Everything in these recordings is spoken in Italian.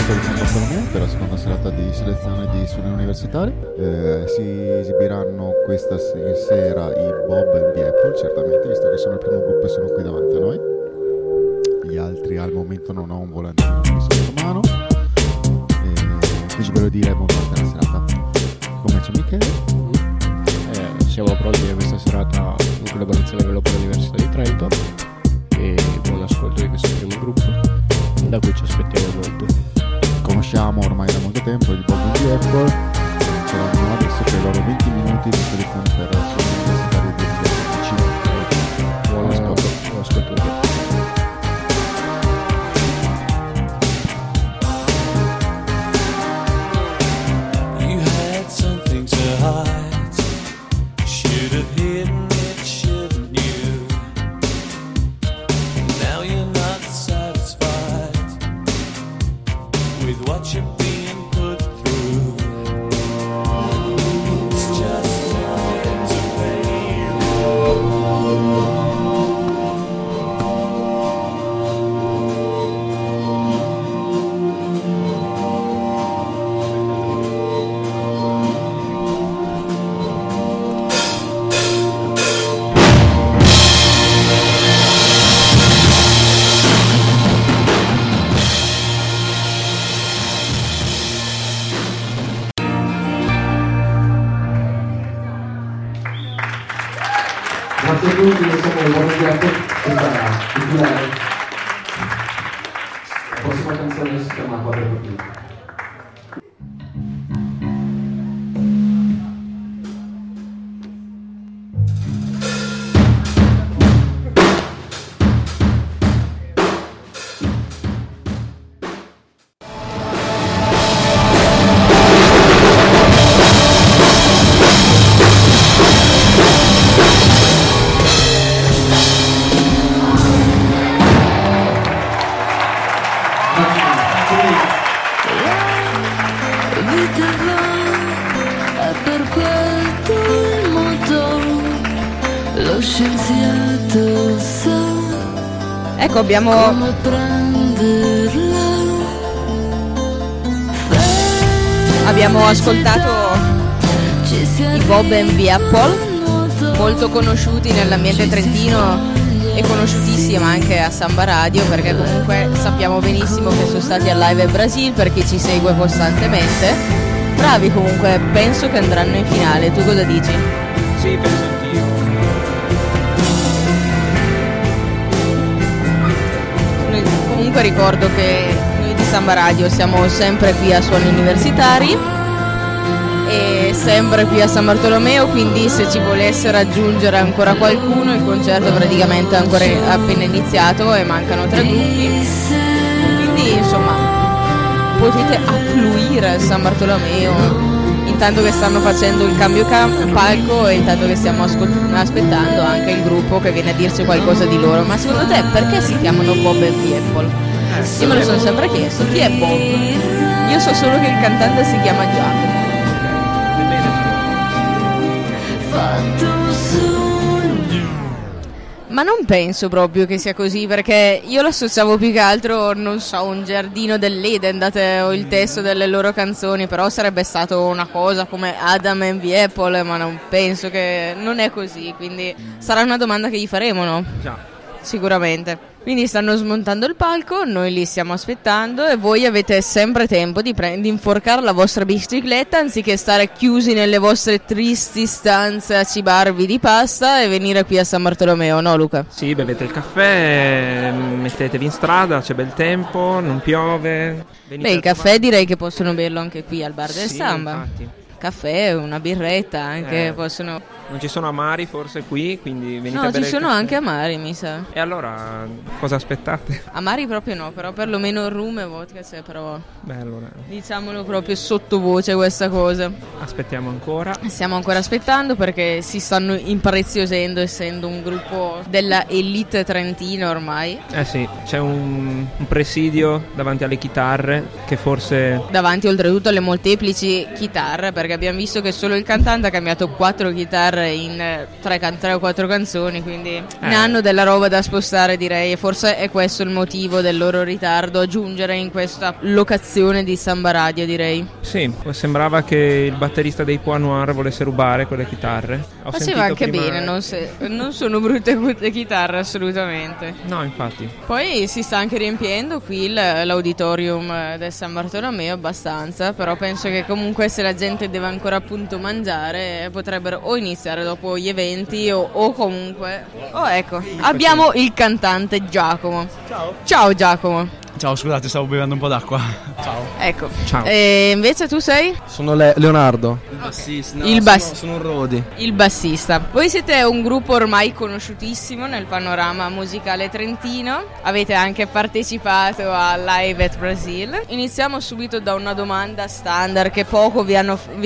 evento di consolazione per la seconda serata di selezione di Suoni Universitari. Si esibiranno questa sera i Bob and the Apple, certamente, visto che sono il primo gruppo e sono qui davanti a noi. Gli altri al momento non ho un volantino sotto mano, quindi ve lo direi buon parte della serata. Come c'è Michele? Siamo pronti a questa serata in collaborazione con l'Opera Universitaria di Trento e buon ascolto di questo primo gruppo da cui ci aspettiamo molto. Conosciamo ormai da molto tempo il Bob di Apple, saranno adesso per i loro 20 minuti di selezione per la sua università di 2015. Buon ascolto. Buon ascolto. Ecco, abbiamo ascoltato i Bob and the Apple, molto conosciuti nell'ambiente trentino e conosciutissima anche a Samba Radio, perché comunque sappiamo benissimo che sono stati al Live in Brasil per chi ci segue costantemente. Bravi comunque, penso che andranno in finale, tu cosa dici? Sì, penso anch'io. Comunque ricordo che noi di Samba Radio siamo sempre qui a Suoni Universitari e sempre qui a San Bartolomeo, quindi se ci volesse raggiungere ancora qualcuno il concerto praticamente ancora è appena iniziato e mancano 3 gruppi, quindi insomma potete affluire a San Bartolomeo intanto che stanno facendo il cambio palco e intanto che stiamo aspettando anche il gruppo che viene a dirci qualcosa di loro. Ma secondo te perché si chiamano Bob e the Apple? Io me lo sono sempre chiesto, chi è Bob? Io so solo che il cantante si chiama Giacomo. Ma non penso proprio che sia così, perché io lo associavo più che altro, non so, un giardino dell'Eden, o il testo delle loro canzoni, però sarebbe stato una cosa come Adam and the Apple, ma non penso che... non è così, quindi sarà una domanda che gli faremo, no? Già. Sicuramente. Quindi stanno smontando il palco, noi li stiamo aspettando e voi avete sempre tempo di inforcare la vostra bicicletta anziché stare chiusi nelle vostre tristi stanze a cibarvi di pasta e venire qui a San Bartolomeo, no Luca? Sì, bevete il caffè, mettetevi in strada, c'è bel tempo, non piove. Beh, il caffè direi che possono berlo anche qui al bar del Samba. Infatti. Caffè, una birretta anche possono... Non ci sono amari forse qui, quindi venite a bere. No, ci sono anche amari, mi sa. E allora cosa aspettate? Amari proprio no, però perlomeno rum e vodka c'è, però. Beh, allora. Diciamolo proprio sottovoce questa cosa. Aspettiamo ancora. Stiamo ancora aspettando perché si stanno impreziosendo essendo un gruppo della elite trentina ormai. Eh sì, c'è un presidio davanti alle chitarre che forse... Davanti oltretutto alle molteplici chitarre, perché perché abbiamo visto che solo il cantante ha cambiato 4 chitarre in 3 o 4 canzoni, quindi ne hanno della roba da spostare, direi, e forse è questo il motivo del loro ritardo a giungere in questa locazione di Samba Radio, direi. Sì, sembrava che il batterista dei Pois Noirs volesse rubare quelle chitarre. Faceva anche bene, non sono brutte le chitarre assolutamente. No, infatti. Poi si sta anche riempiendo qui l'auditorium del San Bartolomeo abbastanza, però penso che comunque se la gente deve ancora appunto mangiare potrebbero o iniziare dopo gli eventi o comunque... Oh, ecco, abbiamo il cantante Giacomo. Ciao. Ciao Giacomo. Ciao, scusate, stavo bevendo un po' d'acqua. Ciao. Ecco. Ciao. E invece tu sei? Sono Leonardo. Il bassista. No, sono un Rodi. Il bassista. Voi siete un gruppo ormai conosciutissimo nel panorama musicale trentino. Avete anche partecipato a Live at Brazil. Iniziamo subito da una domanda standard che poco vi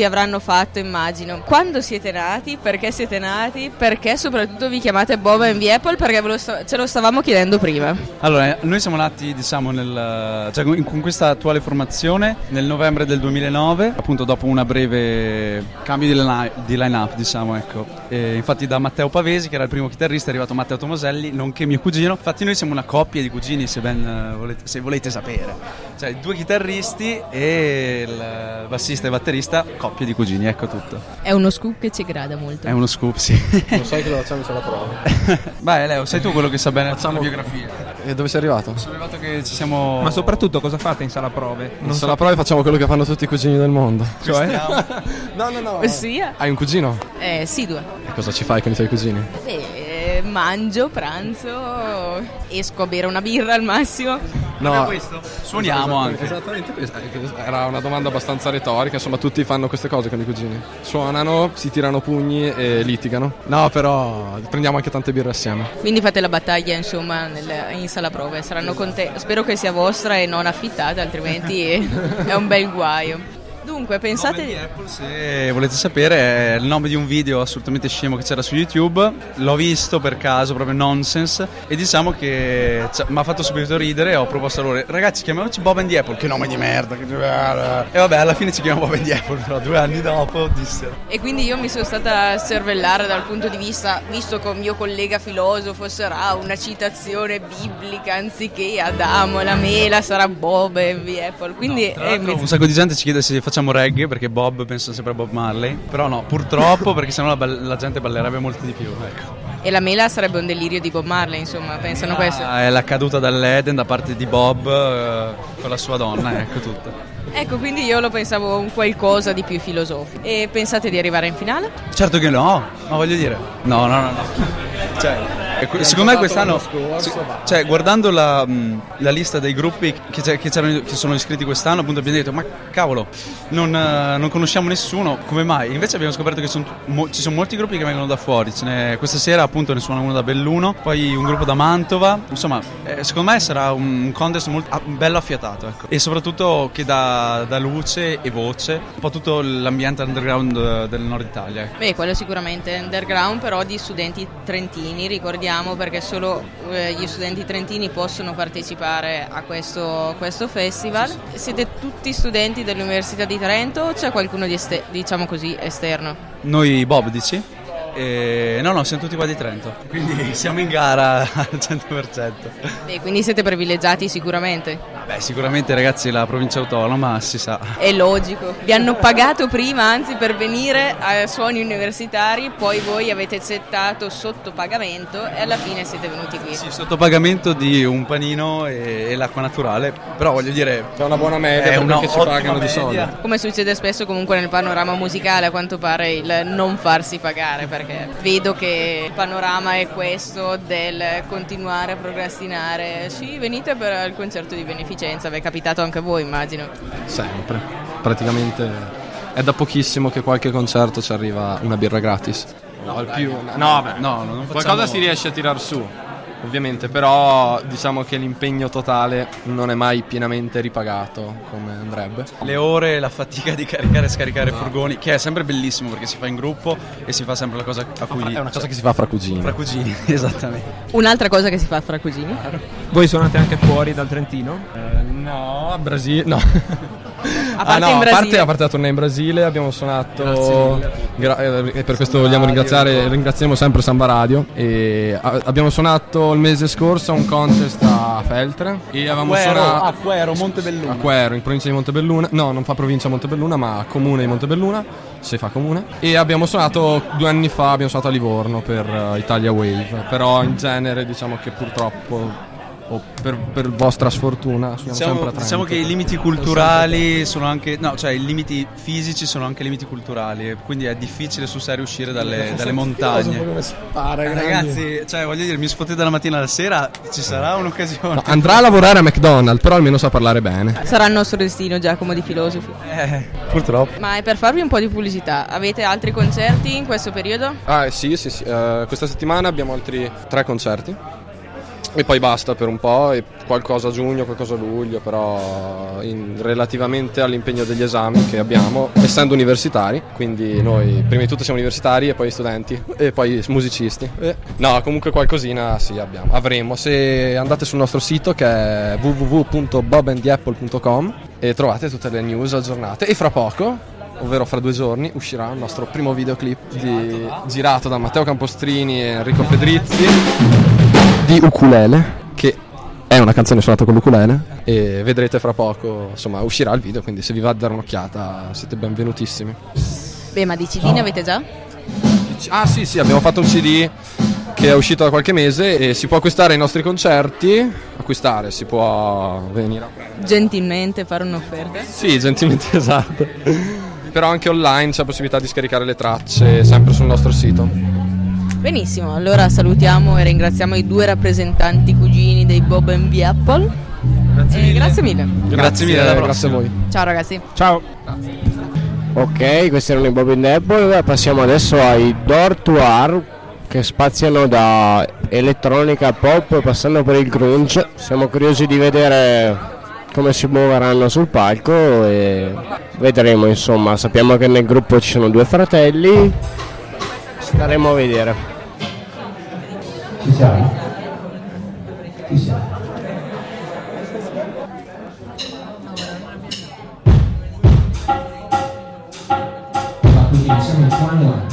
avranno fatto, immagino. Quando siete nati? Perché siete nati? Perché soprattutto vi chiamate Bob and the Apple? Perché ce lo stavamo chiedendo prima. Allora, noi siamo nati, diciamo, con questa attuale formazione nel novembre del 2009, appunto dopo una breve cambio di line up, diciamo, ecco. E infatti da Matteo Pavesi, che era il primo chitarrista, è arrivato Matteo Tomoselli, nonché mio cugino. Infatti noi siamo una coppia di cugini, se volete sapere, cioè 2 chitarristi e il bassista e batterista, coppia di cugini, ecco tutto. È uno scoop che ci grada molto. È uno scoop, sì. Lo sai che lo facciamo sulla prova. Vai Leo, sei tu quello che sa bene la biografia. E dove sei arrivato? Sono arrivato che ci siamo... Ma soprattutto cosa fate in sala prove? In sala prove facciamo quello che fanno tutti i cugini del mondo. Cioè? No. Ossia? Hai un cugino? Sì, 2. E cosa ci fai con i tuoi cugini? Beh, mangio, pranzo, esco a bere una birra al massimo. No, questo? Suoniamo anche. Esattamente questo. Era una domanda abbastanza retorica, insomma tutti fanno queste cose con i cugini. Suonano, si tirano pugni e litigano. No, però prendiamo anche tante birre assieme. Quindi fate la battaglia, insomma, in sala prove. Saranno spero che sia vostra e non affittata, altrimenti è un bel guaio. Dunque, pensate di Apple, se volete sapere, è il nome di un video assolutamente scemo che c'era su YouTube. L'ho visto per caso, proprio nonsense, e diciamo che mi ha fatto subito ridere e ho proposto a loro: ragazzi, chiamiamoci Bob and the Apple. Che nome di merda, e vabbè, alla fine ci chiamiamo Bob and the Apple, però 2 anni dopo dissero. E quindi io mi sono stata a cervellare dal punto di vista, visto che il mio collega filosofo sarà una citazione biblica, anziché Adamo la mela sarà Bob and the Apple. Quindi no, un sacco di gente ci chiede se facciamo reggae, perché Bob penso sempre a Bob Marley, però no, purtroppo, perché sennò la gente ballerebbe molto di più, ecco. E la mela sarebbe un delirio di Bob Marley, insomma, pensano questo. È la caduta dall'Eden da parte di Bob con la sua donna, ecco tutto. Ecco, quindi io lo pensavo un qualcosa di più filosofico. E pensate di arrivare in finale? Certo che no, ma voglio dire, no. Cioè, secondo me quest'anno, cioè guardando la lista dei gruppi che sono iscritti quest'anno, appunto abbiamo detto: ma cavolo, non conosciamo nessuno, come mai? Invece abbiamo scoperto che ci sono molti gruppi che vengono da fuori. Questa sera appunto ne suona uno da Belluno, poi un gruppo da Mantova. Insomma, secondo me sarà un contest molto bello affiatato, ecco. E soprattutto che dà luce e voce un po' tutto l'ambiente underground del nord Italia. Beh, quello sicuramente underground, però di studenti trentini, ricordiamo, perché solo gli studenti trentini possono partecipare a questo festival. Siete tutti studenti dell'Università di Trento o c'è qualcuno di diciamo così esterno? Noi Bob dici? No, siamo tutti qua di Trento, quindi siamo in gara al 100%. Beh, quindi siete privilegiati sicuramente. Beh, sicuramente ragazzi, la provincia autonoma si sa. È logico, vi hanno pagato prima anzi per venire a Suoni Universitari, poi voi avete accettato sotto pagamento e alla fine siete venuti qui. Sì, sotto pagamento di un panino e l'acqua naturale, però voglio dire c'è una buona media perché ci pagano media. Di soldi. Come succede spesso comunque nel panorama musicale, a quanto pare il non farsi pagare, perché vedo che il panorama è questo del continuare a procrastinare. Sì, venite per il concerto di beneficenza. Vi è capitato anche a voi, immagino. Sempre, praticamente è da pochissimo che qualche concerto ci arriva una birra gratis. No, al più. Non qualcosa si riesce a tirar su, ovviamente, però diciamo che l'impegno totale non è mai pienamente ripagato come andrebbe. Le ore, la fatica di caricare e scaricare furgoni, che è sempre bellissimo perché si fa in gruppo e si fa sempre la cosa a cui... È una cosa che si fa fra cugini. Fra cugini, esattamente. Un'altra cosa che si fa fra cugini. Voi suonate anche fuori dal Trentino? No, a Brasile... No. a parte la tournée in Brasile abbiamo suonato, e per questo vogliamo ringraziamo sempre Samba Radio, e abbiamo suonato il mese scorso un contest a Feltre e avevamo suonato a Quero, in provincia di Montebelluna, no, non fa provincia Montebelluna ma comune di Montebelluna, se fa comune, e abbiamo suonato 2 anni fa, abbiamo suonato a Livorno per Italia Wave, però in genere diciamo che purtroppo o per vostra sfortuna diciamo che i limiti culturali sono anche, no, cioè i limiti fisici sono anche limiti culturali, quindi è difficile sul serio uscire dalle montagne. Ragazzi, cioè voglio dire, mi sfottete dalla mattina alla sera, ci sarà un'occasione. No, andrà a lavorare a McDonald's, però almeno sa parlare bene. Saranno il suo destino, Giacomo di Filosofi. Purtroppo. Ma è per farvi un po' di pubblicità, avete altri concerti in questo periodo? Sì. Questa settimana abbiamo altri 3 concerti. E poi basta per un po', e qualcosa a giugno, qualcosa a luglio, però relativamente all'impegno degli esami che abbiamo, essendo universitari, quindi noi prima di tutto siamo universitari e poi studenti e poi musicisti. No, comunque qualcosina sì avremo. Se andate sul nostro sito che è www.bobandtheapple.com e trovate tutte le news aggiornate, e fra poco, ovvero fra 2 giorni, uscirà il nostro primo videoclip girato da Matteo Campostrini e Enrico Fedrizzi di Ukulele, che è una canzone suonata con l'ukulele, e vedrete fra poco, insomma, uscirà il video, quindi se vi va a dare un'occhiata siete benvenutissimi. Beh, ma di CD ne avete già? Sì, abbiamo fatto un CD che è uscito da qualche mese e si può acquistare ai nostri concerti, si può venire a prendere. Gentilmente fare un'offerta? Sì, gentilmente, esatto. Però anche online c'è la possibilità di scaricare le tracce sempre sul nostro sito. Benissimo, allora salutiamo e ringraziamo i 2 rappresentanti cugini dei Bob and the Apple. Grazie mille, alla prossima. Grazie a voi. Ciao ragazzi. Ciao. Grazie. Ok, questi erano i Bob and the Apple, passiamo adesso ai Dor Tuàr, che spaziano da elettronica pop passando per il grunge. Siamo curiosi di vedere come si muoveranno sul palco e vedremo, insomma. Sappiamo che nel gruppo ci sono 2 fratelli. Staremo a vedere. Ci sei? Ma quindi siamo qua noi.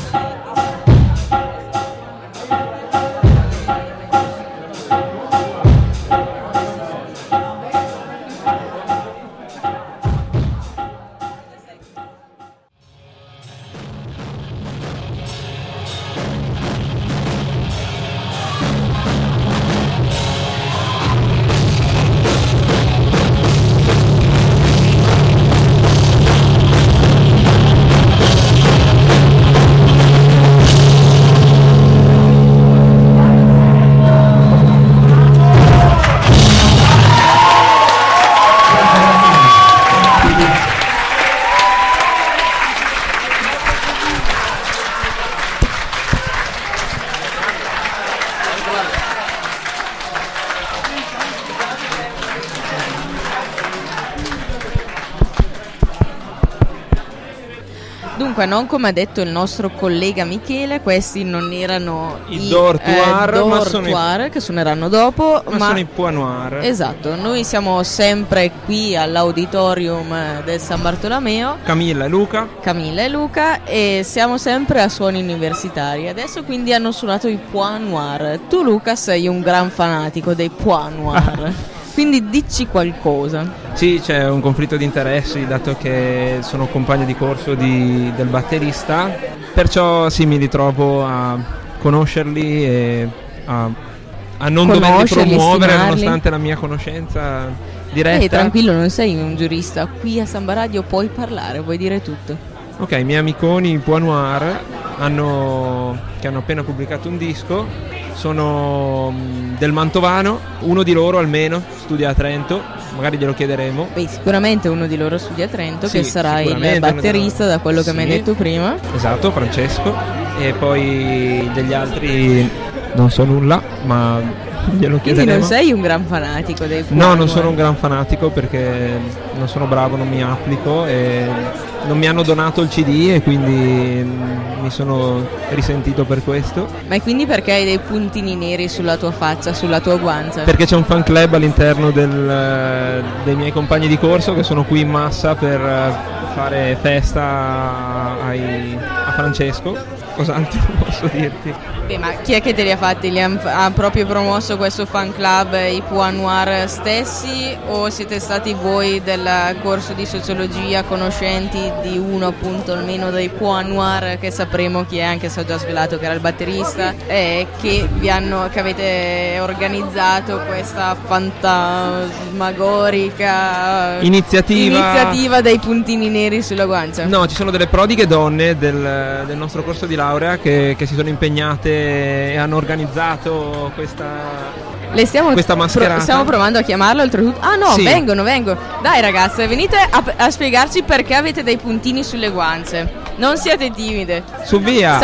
Non come ha detto il nostro collega Michele, questi non erano i Dor Tuàr, che suoneranno dopo, ma sono i Pois Noirs. Esatto, noi siamo sempre qui all'auditorium del San Bartolomeo, Camilla e Luca, e siamo sempre a Suoni Universitari. Adesso quindi hanno suonato i Pois Noirs. Tu, Luca, sei un gran fanatico dei Pois Noirs. Quindi dici qualcosa. Sì, c'è un conflitto di interessi, dato che sono compagno di corso del batterista, perciò sì, mi ritrovo a conoscerli e a non doverli promuovere, stimarli, nonostante la mia conoscenza diretta. Tranquillo, non sei un giurista, qui a Samba Radio puoi parlare, puoi dire tutto. Ok, i miei amiconi Pois Noirs che hanno appena pubblicato un disco, sono del Mantovano, uno di loro almeno studia a Trento, magari glielo chiederemo. Beh, sicuramente uno di loro studia a Trento, sì, che sarà il batterista, da quello che mi hai detto prima. Esatto, Francesco, e poi degli altri non so nulla, ma glielo chiederemo. Quindi non sei un gran fanatico dei Pois Noirs? No, non sono un gran fanatico perché non sono bravo, non mi applico e non mi hanno donato il CD e quindi mi sono risentito per questo. Ma e quindi perché hai dei puntini neri sulla tua faccia, sulla tua guancia? Perché c'è un fan club all'interno dei miei compagni di corso che sono qui in massa per fare festa a Francesco. Cos'altro posso dirti? Beh, ma chi è che te li ha fatti? Li ha proprio promosso questo fan club, i Pois Noirs stessi, o siete stati voi del corso di sociologia conoscenti di uno appunto almeno dei Pois Noirs, che sapremo chi è, anche se ho già svelato che era il batterista, e che avete organizzato questa fantasmagorica iniziativa dei puntini neri sulla guancia? No, ci sono delle prodighe donne del nostro corso di laurea che si sono impegnate e hanno organizzato questa mascherata. Stiamo provando a chiamarlo oltretutto. Ah no, sì. Vengo. Dai ragazze, venite a spiegarci perché avete dei puntini sulle guance. Non siate timide. Su via.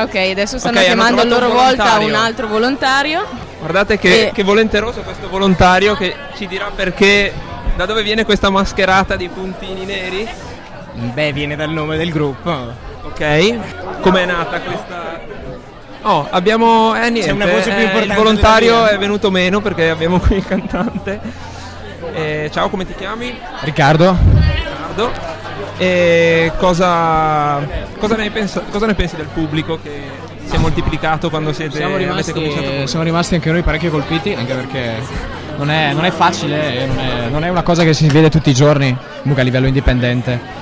Ok, adesso stanno chiamando a loro volta un altro volontario. Guardate che volenteroso questo volontario che ci dirà perché, da dove viene questa mascherata di puntini neri? Beh, viene dal nome del gruppo. Ok, com'è nata questa? Oh, abbiamo niente, c'è una voce più importante. Il volontario è venuto meno perché abbiamo qui il cantante. Ciao, come ti chiami? Riccardo. E cosa ne pensi del pubblico che si è multiplicato quando siamo rimasti anche noi parecchio colpiti, anche perché non è facile, non è una cosa che si vede tutti i giorni, comunque a livello indipendente,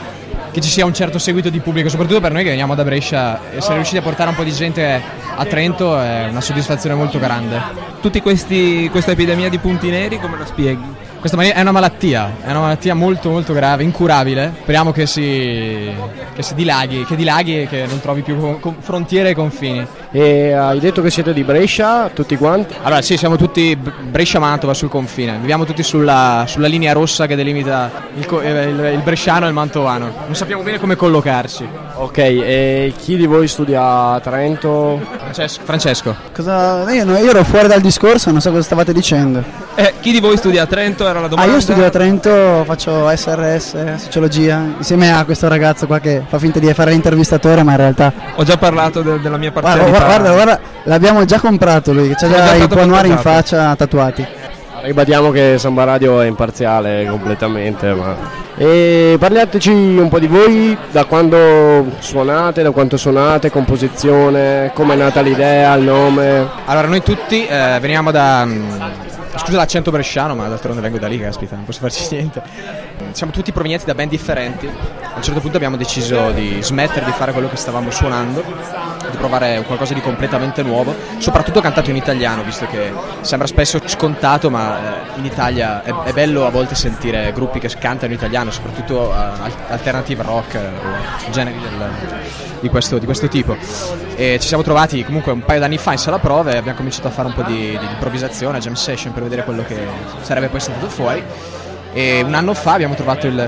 che ci sia un certo seguito di pubblico, soprattutto per noi che veniamo da Brescia. Essere riusciti a portare un po' di gente a Trento è una soddisfazione molto grande. Questa epidemia di punti neri come la spieghi? Questa è una malattia molto molto grave, incurabile. Speriamo che si dilaghi e che non trovi più frontiere e confini. E hai detto che siete di Brescia, tutti quanti? Allora sì, siamo tutti Brescia-Mantova sul confine, viviamo tutti sulla linea rossa che delimita il bresciano e il mantovano. Non sappiamo bene come collocarci. Ok, e chi di voi studia a Trento? Francesco. Cosa? Io ero fuori dal discorso, non so cosa stavate dicendo. Chi di voi studia a Trento? Era la domanda. Io studio a Trento, faccio SRS, sociologia, insieme a questo ragazzo qua che fa finta di fare l'intervistatore, ma in realtà ho già parlato della mia parzialità. Guarda, l'abbiamo già comprato lui, che c'ha già i Pois Noirs in faccia tatuati. Ribadiamo che Samba Radio è imparziale completamente, ma... E parliateci un po' di voi, da quanto suonate, composizione, come è nata l'idea, il nome. Allora, noi tutti veniamo da... Scusa l'accento bresciano, ma d'altronde vengo da lì, caspita, non posso farci niente. Siamo tutti provenienti da band differenti. A un certo punto abbiamo deciso di smettere di fare quello che stavamo suonando, di provare qualcosa di completamente nuovo, soprattutto cantato in italiano, visto che sembra spesso scontato, ma in Italia è bello a volte sentire gruppi che cantano in italiano, soprattutto alternative rock o generi di questo tipo. E ci siamo trovati comunque un paio d'anni fa in sala prove e abbiamo cominciato a fare un po' di improvvisazione, jam session, per vedere quello che sarebbe poi stato fuori. E un anno fa abbiamo trovato il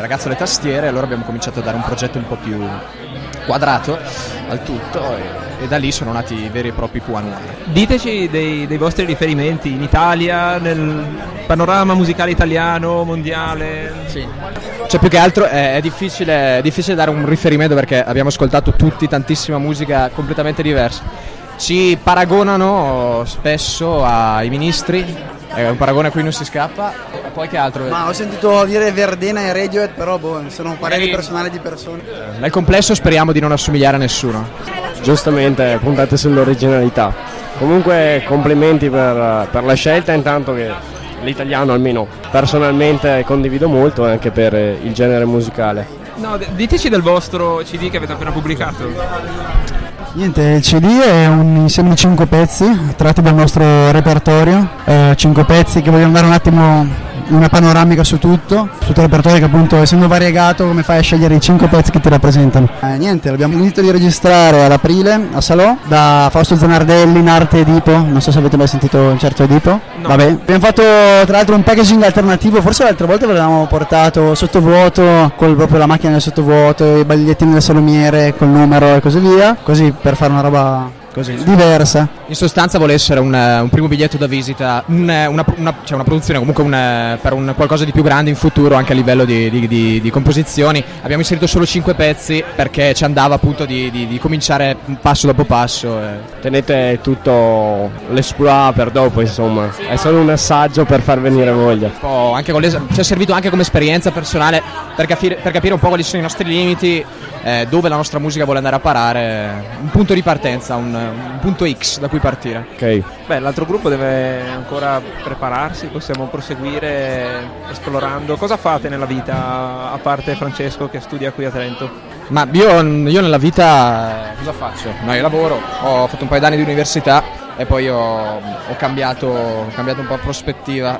ragazzo alle tastiere, e allora abbiamo cominciato a dare un progetto un po' più quadrato al tutto e da lì sono nati i veri e propri Pois Noirs. Diteci dei vostri riferimenti in Italia, nel panorama musicale italiano, mondiale. Sì. Cioè, più che altro è difficile dare un riferimento perché abbiamo ascoltato tutti tantissima musica completamente diversa. Ci paragonano spesso ai ministri. È un paragone a cui non si scappa. Poi che altro? Ma ho sentito dire Verdena e Radiohead, però sono pareri personali di persone. Nel complesso speriamo di non assomigliare a nessuno. Giustamente, puntate sull'originalità. Comunque complimenti per la scelta, intanto che l'italiano almeno personalmente condivido molto anche per il genere musicale. No, diteci del vostro CD che avete appena pubblicato. Niente, il CD è un insieme di 5 pezzi tratti dal nostro repertorio, 5 pezzi che vogliamo dare un attimo una panoramica su tutto il repertorio, che appunto essendo variegato come fai a scegliere i 5 pezzi che ti rappresentano? Niente, abbiamo finito di registrare ad aprile a Salò da Fausto Zanardelli in arte Edipo, non so se avete mai sentito un certo Edipo. No. Vabbè, abbiamo fatto tra l'altro un packaging alternativo, forse l'altra volta ve l'avevamo portato sottovuoto, con proprio la macchina del sottovuoto, i bigliettini del salumiere col numero e così via, così per fare una roba così diversa. In sostanza vuole essere un primo biglietto da visita, cioè una produzione comunque per un qualcosa di più grande in futuro, anche a livello di composizioni. Abbiamo inserito solo 5 pezzi perché ci andava appunto di cominciare passo dopo passo. Tenete tutto l'esploit per dopo, insomma, è solo un assaggio per far venire voglia. Anche con ci è servito anche come esperienza personale per capire un po' quali sono i nostri limiti, dove la nostra musica vuole andare a parare, un punto di partenza, un punto X da cui partire. Ok. Beh, l'altro gruppo deve ancora prepararsi, possiamo proseguire esplorando. Cosa fate nella vita, a parte Francesco che studia qui a Trento? Ma io nella vita cosa faccio? No, io lavoro, ho fatto un paio d'anni di università e poi ho cambiato un po' prospettiva.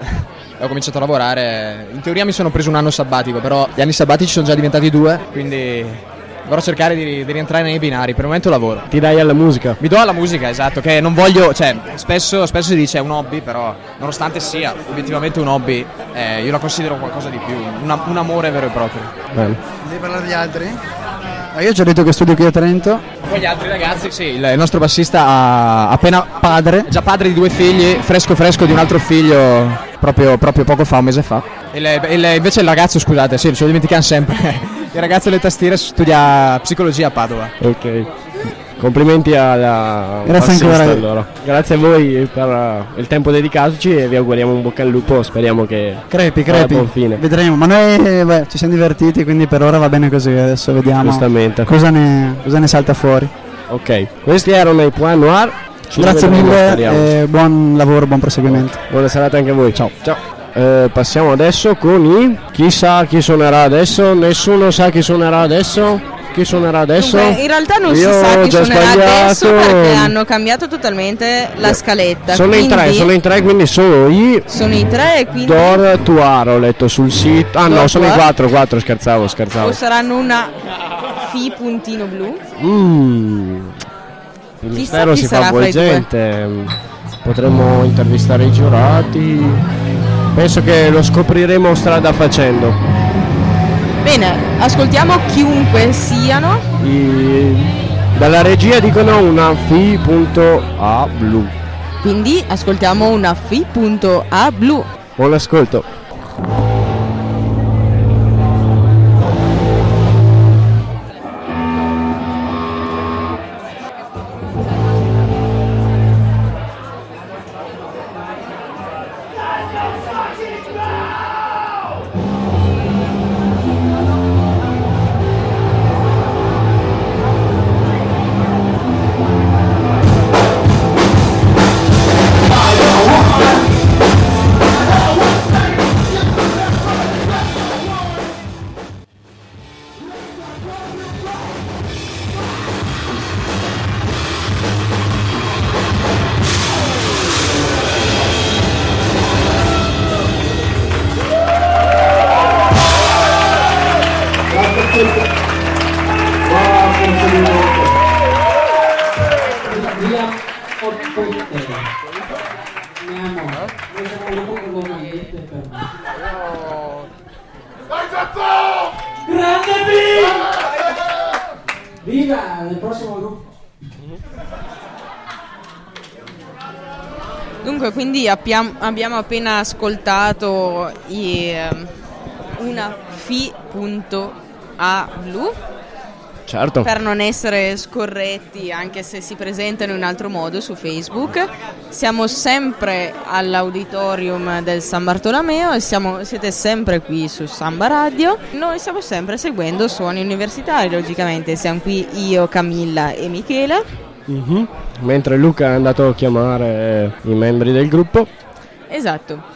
Ho cominciato a lavorare, in teoria mi sono preso un anno sabbatico, però gli anni sabbatici sono già diventati 2, quindi dovrò cercare di rientrare nei binari. Per il momento lavoro. Ti dai alla musica? Mi do alla musica, esatto, che non voglio, cioè spesso si dice è un hobby, però nonostante sia obiettivamente un hobby, io la considero qualcosa di più, un amore vero e proprio. Bene. Devi parlare agli altri? Io ho già detto che studio qui a Trento. Poi gli altri ragazzi, sì, il nostro bassista ha appena padre, già padre di 2 figli, fresco di un altro figlio proprio poco fa, un mese fa. Invece il ragazzo, scusate, sì, ce lo dimentichiamo sempre, il ragazzo delle tastiere studia psicologia a Padova. Ok, complimenti alla bassista, allora. Grazie a voi per il tempo dedicatoci e vi auguriamo un bocca al lupo, speriamo che crepi buon fine. Vedremo, ma noi ci siamo divertiti, quindi per ora va bene così. Adesso vediamo cosa ne salta fuori. Ok, questi erano i Pois Noirs. Grazie mille e buon lavoro, buon proseguimento. Buona serata anche a voi. Ciao. Passiamo adesso con i Chi suonerà adesso? Beh, in realtà non si sa chi suonerà adesso perché hanno cambiato totalmente la scaletta. Sono in tre, quindi sono i... Sono i tre, quindi... Dor Tuàr, ho letto sul sito... Ah Dor no, sono Tuàr. I quattro, scherzavo. O saranno una FI*BLU. Il mistero si fa avvolgente. Potremmo intervistare i giurati. Penso che lo scopriremo strada facendo. Bene, ascoltiamo chiunque siano. Dalla regia dicono una FI*A BLU. Quindi ascoltiamo una FI*A BLU. Buon ascolto. Dunque, quindi abbiamo appena ascoltato una FI*A BLU. Certo. Per non essere scorretti, anche se si presentano in un altro modo su Facebook. Siamo sempre all'auditorium del San Bartolomeo e siete sempre qui su Samba Radio. Noi stiamo sempre seguendo Suoni Universitari, logicamente. Siamo qui io, Camilla e Michela. Mm-hmm. Mentre Luca è andato a chiamare i membri del gruppo. Esatto.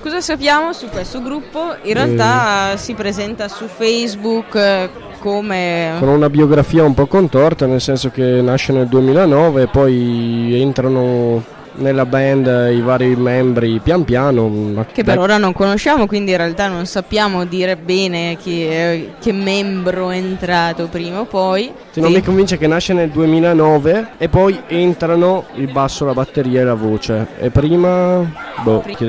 Cosa sappiamo su questo gruppo? In realtà si presenta su Facebook come... Con una biografia un po' contorta, nel senso che nasce nel 2009 e poi entrano nella band i vari membri pian piano, che per ora non conosciamo, quindi in realtà non sappiamo dire bene che membro è entrato prima o poi. Se non mi convince che nasce nel 2009 e poi entrano il basso, la batteria e la voce, e prima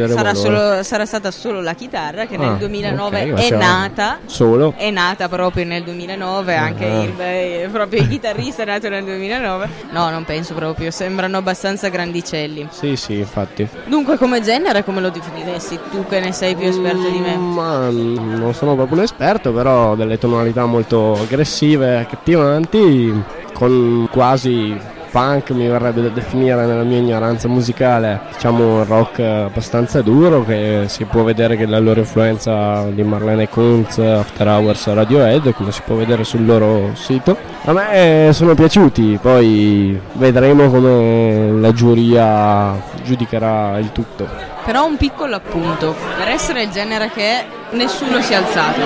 sarà stata solo la chitarra che nel 2009 è nata solo, è nata proprio nel 2009 anche proprio il chitarrista è nato nel 2009. No, non penso proprio, sembrano abbastanza grandicelli. Sì, sì, infatti. Dunque, come genere, come lo definiresti tu che ne sei più esperto di me? Ma non sono proprio un esperto, però delle tonalità molto aggressive, accattivanti, con quasi punk, mi verrebbe da definire nella mia ignoranza musicale, diciamo un rock abbastanza duro, che si può vedere che la loro influenza di Marlene Kuntz, After Hours, Radiohead, come si può vedere sul loro sito. A me sono piaciuti, poi vedremo come la giuria giudicherà il tutto. Però un piccolo appunto, per essere il genere che è, nessuno si è alzato.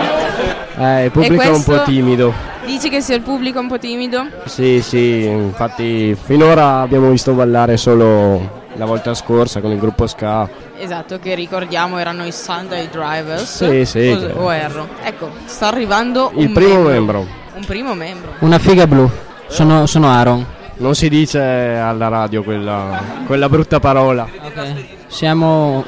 Il pubblico è un po' timido. Dici che sia il pubblico un po' timido? Sì, sì, infatti finora abbiamo visto ballare solo la volta scorsa con il gruppo ska. Esatto, che ricordiamo erano i Sunday Drivers. Sì, sì. O erro. Ecco, sta arrivando il primo membro. Un primo membro. Una figa blu. Sono Aaron. Non si dice alla radio quella brutta parola. Okay. Siamo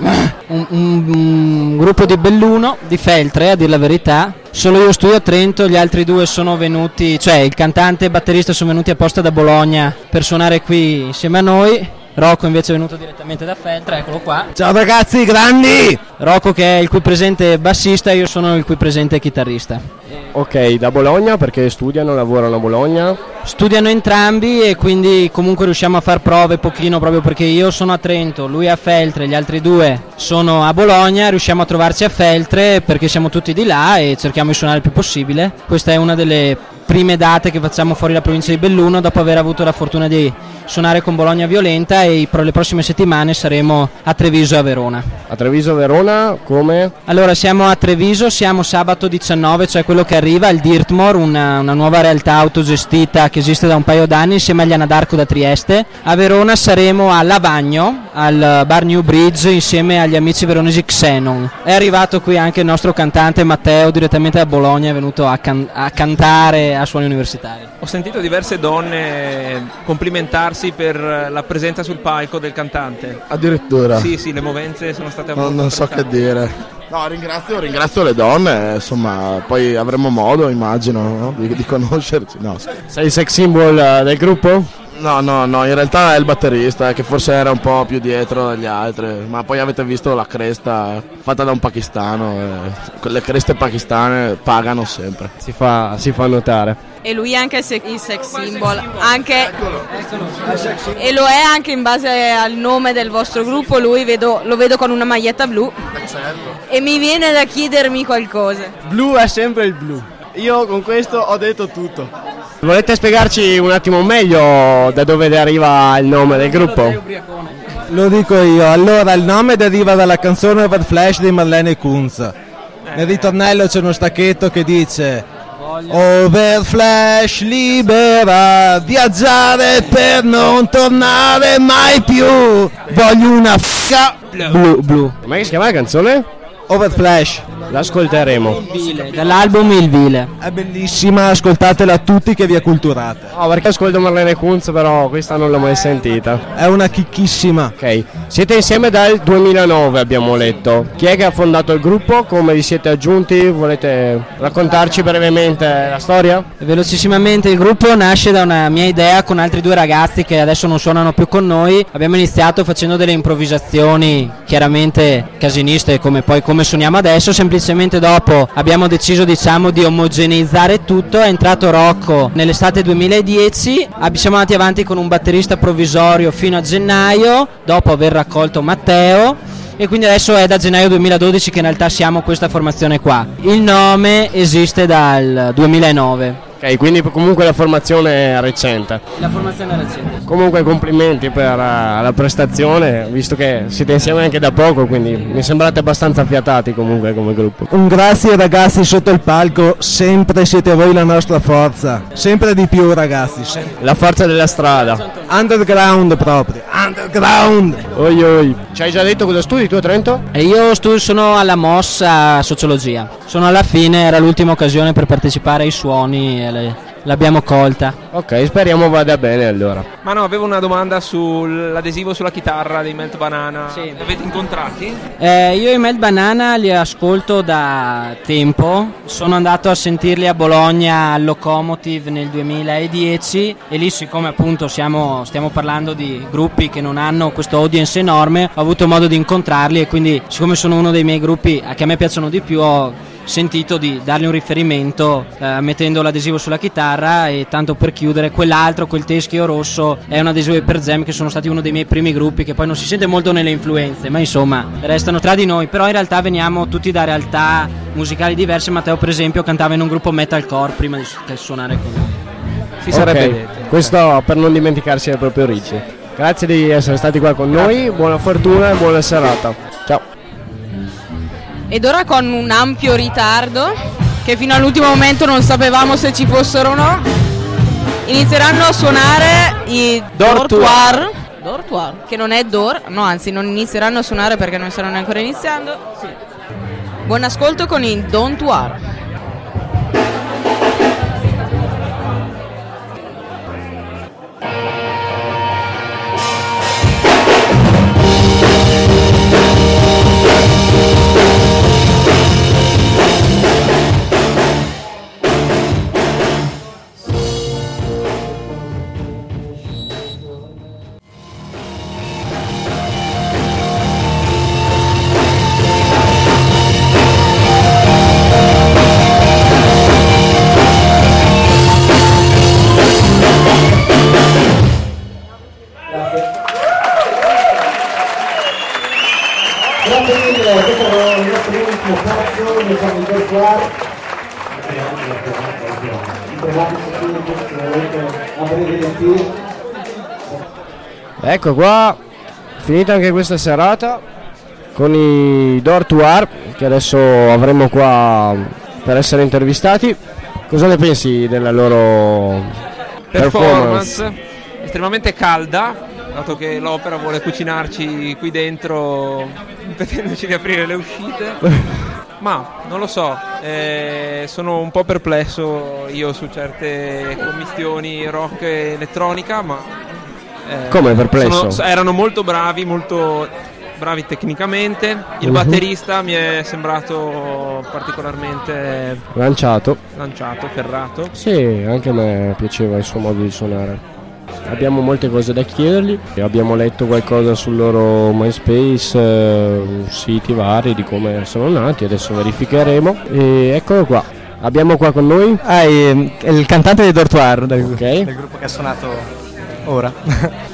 un gruppo di Belluno, di Feltre, a dir la verità. Solo io studio a Trento, gli altri due sono venuti, cioè il cantante e il batterista sono venuti apposta da Bologna per suonare qui insieme a noi. Rocco invece è venuto direttamente da Feltre, eccolo qua. Ciao ragazzi, grandi! Rocco che è il qui presente bassista, io sono il qui presente chitarrista. Ok, da Bologna perché studiano, lavorano a Bologna? Studiano entrambi e quindi comunque riusciamo a far prove pochino, proprio perché io sono a Trento, lui è a Feltre, gli altri due sono a Bologna, riusciamo a trovarci a Feltre perché siamo tutti di là e cerchiamo di suonare il più possibile. Questa è una delle prime date che facciamo fuori la provincia di Belluno dopo aver avuto la fortuna di suonare con Bologna Violenta, e per le prossime settimane saremo a Treviso e a Verona. A Treviso e Verona come? Allora siamo a Treviso, siamo sabato 19, cioè quello che arriva, il Dirtmore, una nuova realtà autogestita che esiste da un paio d'anni insieme agli Anadarco da Trieste. A Verona saremo a Lavagno, al bar New Bridge insieme agli amici veronesi Xenon. È arrivato qui anche il nostro cantante Matteo direttamente da Bologna, è venuto a cantare a Suoni Universitari. Ho sentito diverse donne complimentarsi per la presenza sul palco del cantante. Addirittura? Sì, sì, le movenze sono state abbastanza. Non so che dire. No, ringrazio le donne, insomma, poi avremo modo, immagino, no? di conoscerci. No. Sei il sex symbol del gruppo? No, in realtà è il batterista che forse era un po' più dietro dagli altri, ma poi avete visto la cresta fatta da un pakistano, le creste pakistane pagano sempre. Si fa notare. E lui è anche il sex symbol, anche e lo è anche in base al nome del vostro gruppo, lui lo vedo con una maglietta blu e mi viene da chiedermi qualcosa. Blu è sempre il blu, io con questo ho detto tutto. Volete spiegarci un attimo meglio da dove deriva il nome del gruppo? Lo dico io, allora il nome deriva dalla canzone Overflash di Marlene Kuntz. Nel ritornello c'è uno stacchetto che dice Overflash libera, viaggiare per non tornare mai più, voglio una f***a blu. Come si chiama la canzone? Overflash. L'ascolteremo. Dall'album Il Vile. È bellissima, ascoltatela tutti che vi acculturate. No, perché ascolto Marlene Kuntz, però questa non l'ho mai sentita. È una chicchissima. Ok, siete insieme dal 2009 abbiamo letto. Chi è che ha fondato il gruppo? Come vi siete aggiunti? Volete raccontarci brevemente la storia? Velocissimamente, il gruppo nasce da una mia idea con altri due ragazzi che adesso non suonano più con noi. Abbiamo iniziato facendo delle improvvisazioni chiaramente casiniste, come poi come suoniamo adesso, semplicemente dopo abbiamo deciso di omogeneizzare tutto. È entrato Rocco nell'estate 2010, siamo andati avanti con un batterista provvisorio fino a gennaio, dopo aver raccolto Matteo, e quindi adesso è da gennaio 2012 che in realtà siamo questa formazione qua. Il nome esiste dal 2009. Ok, quindi comunque la formazione è recente. La formazione è recente. Comunque complimenti per la prestazione, visto che siete insieme anche da poco, quindi mi sembrate abbastanza affiatati comunque come gruppo. Un grazie ragazzi sotto il palco, sempre siete voi la nostra forza, sempre di più ragazzi. Sempre. La forza della strada. Underground proprio, underground. Oi oi. Ci hai già detto cosa studi tu a Trento? E io sono alla MOS a Sociologia, sono alla fine, era l'ultima occasione per partecipare ai suoni e l'abbiamo colta. Ok, speriamo vada bene allora. Ma no, avevo una domanda sull'adesivo sulla chitarra dei Melt Banana. Sì. Li avete incontrati? Io i Melt Banana li ascolto da tempo, sono andato a sentirli a Bologna al Locomotive nel 2010 e lì, siccome appunto stiamo parlando di gruppi che non hanno questo audience enorme, ho avuto modo di incontrarli e quindi, siccome sono uno dei miei gruppi che a me piacciono di più, ho sentito di dargli un riferimento mettendo l'adesivo sulla chitarra. E tanto per chiudere, quel teschio rosso è un adesivo per Zem, che sono stati uno dei miei primi gruppi, che poi non si sente molto nelle influenze, ma insomma restano tra di noi. Però in realtà veniamo tutti da realtà musicali diverse. Matteo per esempio cantava in un gruppo metalcore prima di suonare con noi. Si sarebbe detto. Questo per non dimenticarsi le proprie origini. Grazie di essere stati qua con noi, buona fortuna e buona serata. Ciao. Ed ora, con un ampio ritardo, che fino all'ultimo momento non sapevamo se ci fossero o no, inizieranno a suonare i Dor Tuàr. Dor Tuàr, che non è Dor, no, anzi non inizieranno a suonare perché non stanno ancora iniziando. Sì. Buon ascolto con i Don't War. Ecco qua, finita anche questa serata con i Dor Tuàr, che adesso avremo qua per essere intervistati. Cosa ne pensi della loro performance? Estremamente calda, dato che l'opera vuole cucinarci qui dentro impedendoci di aprire le uscite. Ma non lo so, sono un po' perplesso io su certe commistioni rock e elettronica, ma come perplesso? Erano molto bravi tecnicamente. Il batterista mi è sembrato particolarmente lanciato, ferrato. Sì, anche a me piaceva il suo modo di suonare. Abbiamo molte cose da chiedergli, abbiamo letto qualcosa sul loro MySpace, siti vari di come sono nati, adesso verificheremo. E eccolo qua, abbiamo qua con noi il cantante dei Dor Tuàr, del gruppo che ha suonato ora.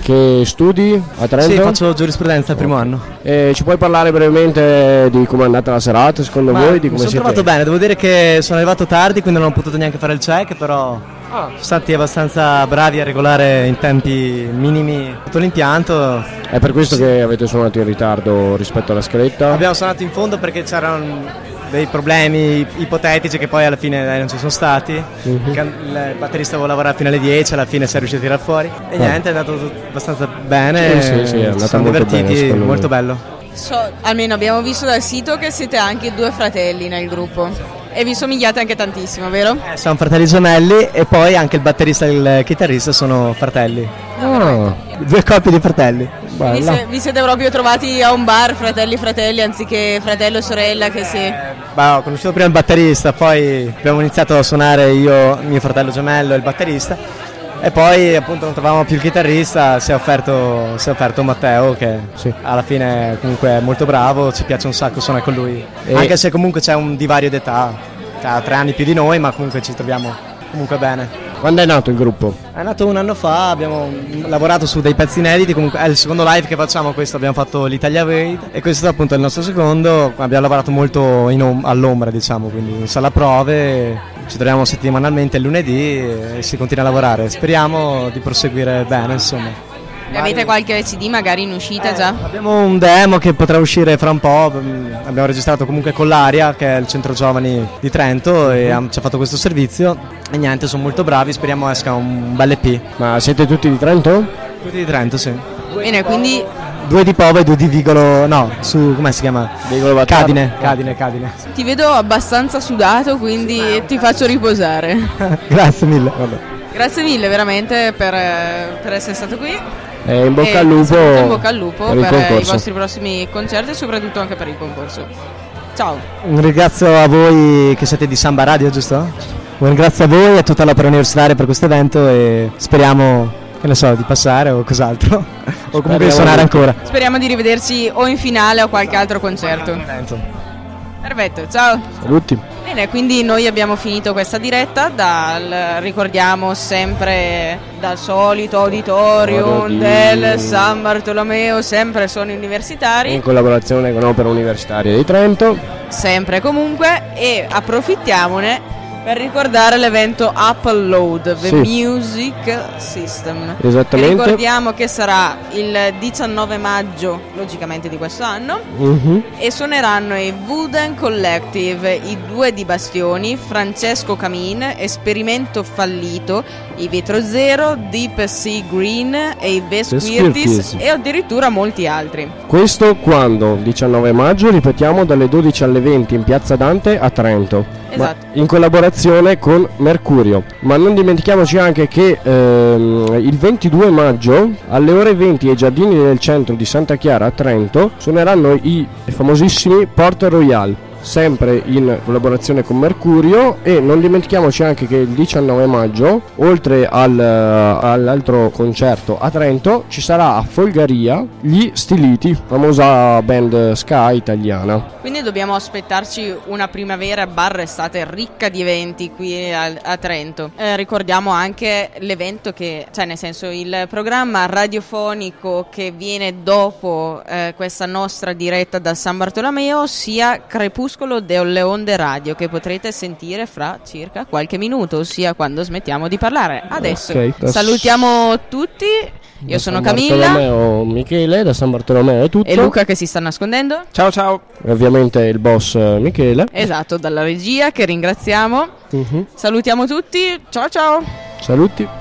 Che studi a Trento? Sì, faccio giurisprudenza al primo anno. E ci puoi parlare brevemente di come è andata la serata secondo voi? Di come mi sono trovato bene, devo dire che sono arrivato tardi, quindi non ho potuto neanche fare il check, però sono stati abbastanza bravi a regolare in tempi minimi tutto l'impianto. È per questo che avete suonato in ritardo rispetto alla scaletta? Abbiamo suonato in fondo perché c'erano dei problemi ipotetici che poi alla fine non ci sono stati. Il batterista voleva lavorare fino alle 10, alla fine si è riuscito a tirar fuori e niente, è andato abbastanza bene. Sì, è andato molto bene, molto bello. Almeno abbiamo visto dal sito che siete anche 2 fratelli nel gruppo. Sì. E vi somigliate anche tantissimo, vero? Siamo fratelli gemelli e poi anche il batterista e il chitarrista sono fratelli. Oh, 2 coppie di fratelli. Quindi vi siete proprio trovati a un bar, fratelli, anziché fratello e sorella che si... Ho conosciuto prima il batterista, poi abbiamo iniziato a suonare io, mio fratello gemello e il batterista. E poi appunto non trovavamo più il chitarrista, si è offerto Matteo, che alla fine comunque è molto bravo, ci piace un sacco suonare con lui. E anche se comunque c'è un divario d'età, ha 3 anni più di noi, ma comunque ci troviamo comunque bene. Quando è nato il gruppo? È nato un anno fa, abbiamo lavorato su dei pezzi inediti, comunque è il secondo live che facciamo questo, abbiamo fatto l'Italia Wave e questo è appunto il nostro secondo, abbiamo lavorato molto all'ombra diciamo, quindi in sala prove. ci troviamo settimanalmente il lunedì e si continua a lavorare. Speriamo di proseguire bene, insomma. Avete qualche CD magari in uscita già? Abbiamo un demo che potrà uscire fra un po', abbiamo registrato comunque con l'Aria, che è il centro giovani di Trento, e ci ha fatto questo servizio e niente, sono molto bravi, speriamo esca un bel EP. Ma siete tutti di Trento? Tutti di Trento, sì. Bene, quindi... Due di Pova e due di Vigolo, no, su, come si chiama? Cadine. Ti vedo abbastanza sudato, quindi ti faccio riposare. Grazie mille. Vabbè. Grazie mille veramente per essere stato qui. In bocca al lupo per i vostri prossimi concerti e soprattutto anche per il concorso. Ciao. Un ringrazio a voi che siete di Samba Radio, giusto? Un ringrazio a voi e a tutta l'Opera Universitaria per questo evento e speriamo, che ne so, di passare o cos'altro o comunque di suonare ancora. Speriamo di rivederci o in finale o qualche altro concerto. Perfetto, ciao. Saluti. Bene, quindi noi abbiamo finito questa diretta ricordiamo sempre dal solito auditorium del San Bartolomeo, sempre Suoni Universitari, in collaborazione con Opera Universitaria di Trento, sempre comunque, e approfittiamone per ricordare l'evento Upload The Music System. Esattamente. Che ricordiamo che sarà il 19 maggio, logicamente, di questo anno. E suoneranno i Wooden Collective, i due di Bastioni, Francesco Camin, Esperimento Fallito, i Vetro Zero, Deep Sea Green e i Vesquirtis e addirittura molti altri. Questo quando? 19 maggio, ripetiamo, dalle 12 alle 20 in Piazza Dante a Trento. Esatto. In collaborazione con Mercurio. Ma non dimentichiamoci anche che il 22 maggio alle ore 20 ai giardini del centro di Santa Chiara a Trento suoneranno i famosissimi Port Royal, sempre in collaborazione con Mercurio. E non dimentichiamoci anche che il 19 maggio, oltre all'altro concerto a Trento, ci sarà a Folgaria gli Stiliti, famosa band ska italiana. Quindi dobbiamo aspettarci una primavera / estate ricca di eventi qui a Trento. Ricordiamo anche l'evento che, cioè nel senso il programma radiofonico che viene dopo questa nostra diretta da San Bartolomeo, sia Crepuscolo delle onde radio, che potrete sentire fra circa qualche minuto, ossia quando smettiamo di parlare. Adesso salutiamo tutti. Io sono Camilla, Michele da San Bartolomeo è tutto, e Luca che si sta nascondendo. Ciao. E ovviamente il boss Michele. Esatto, dalla regia che ringraziamo. Salutiamo tutti. Ciao. Saluti.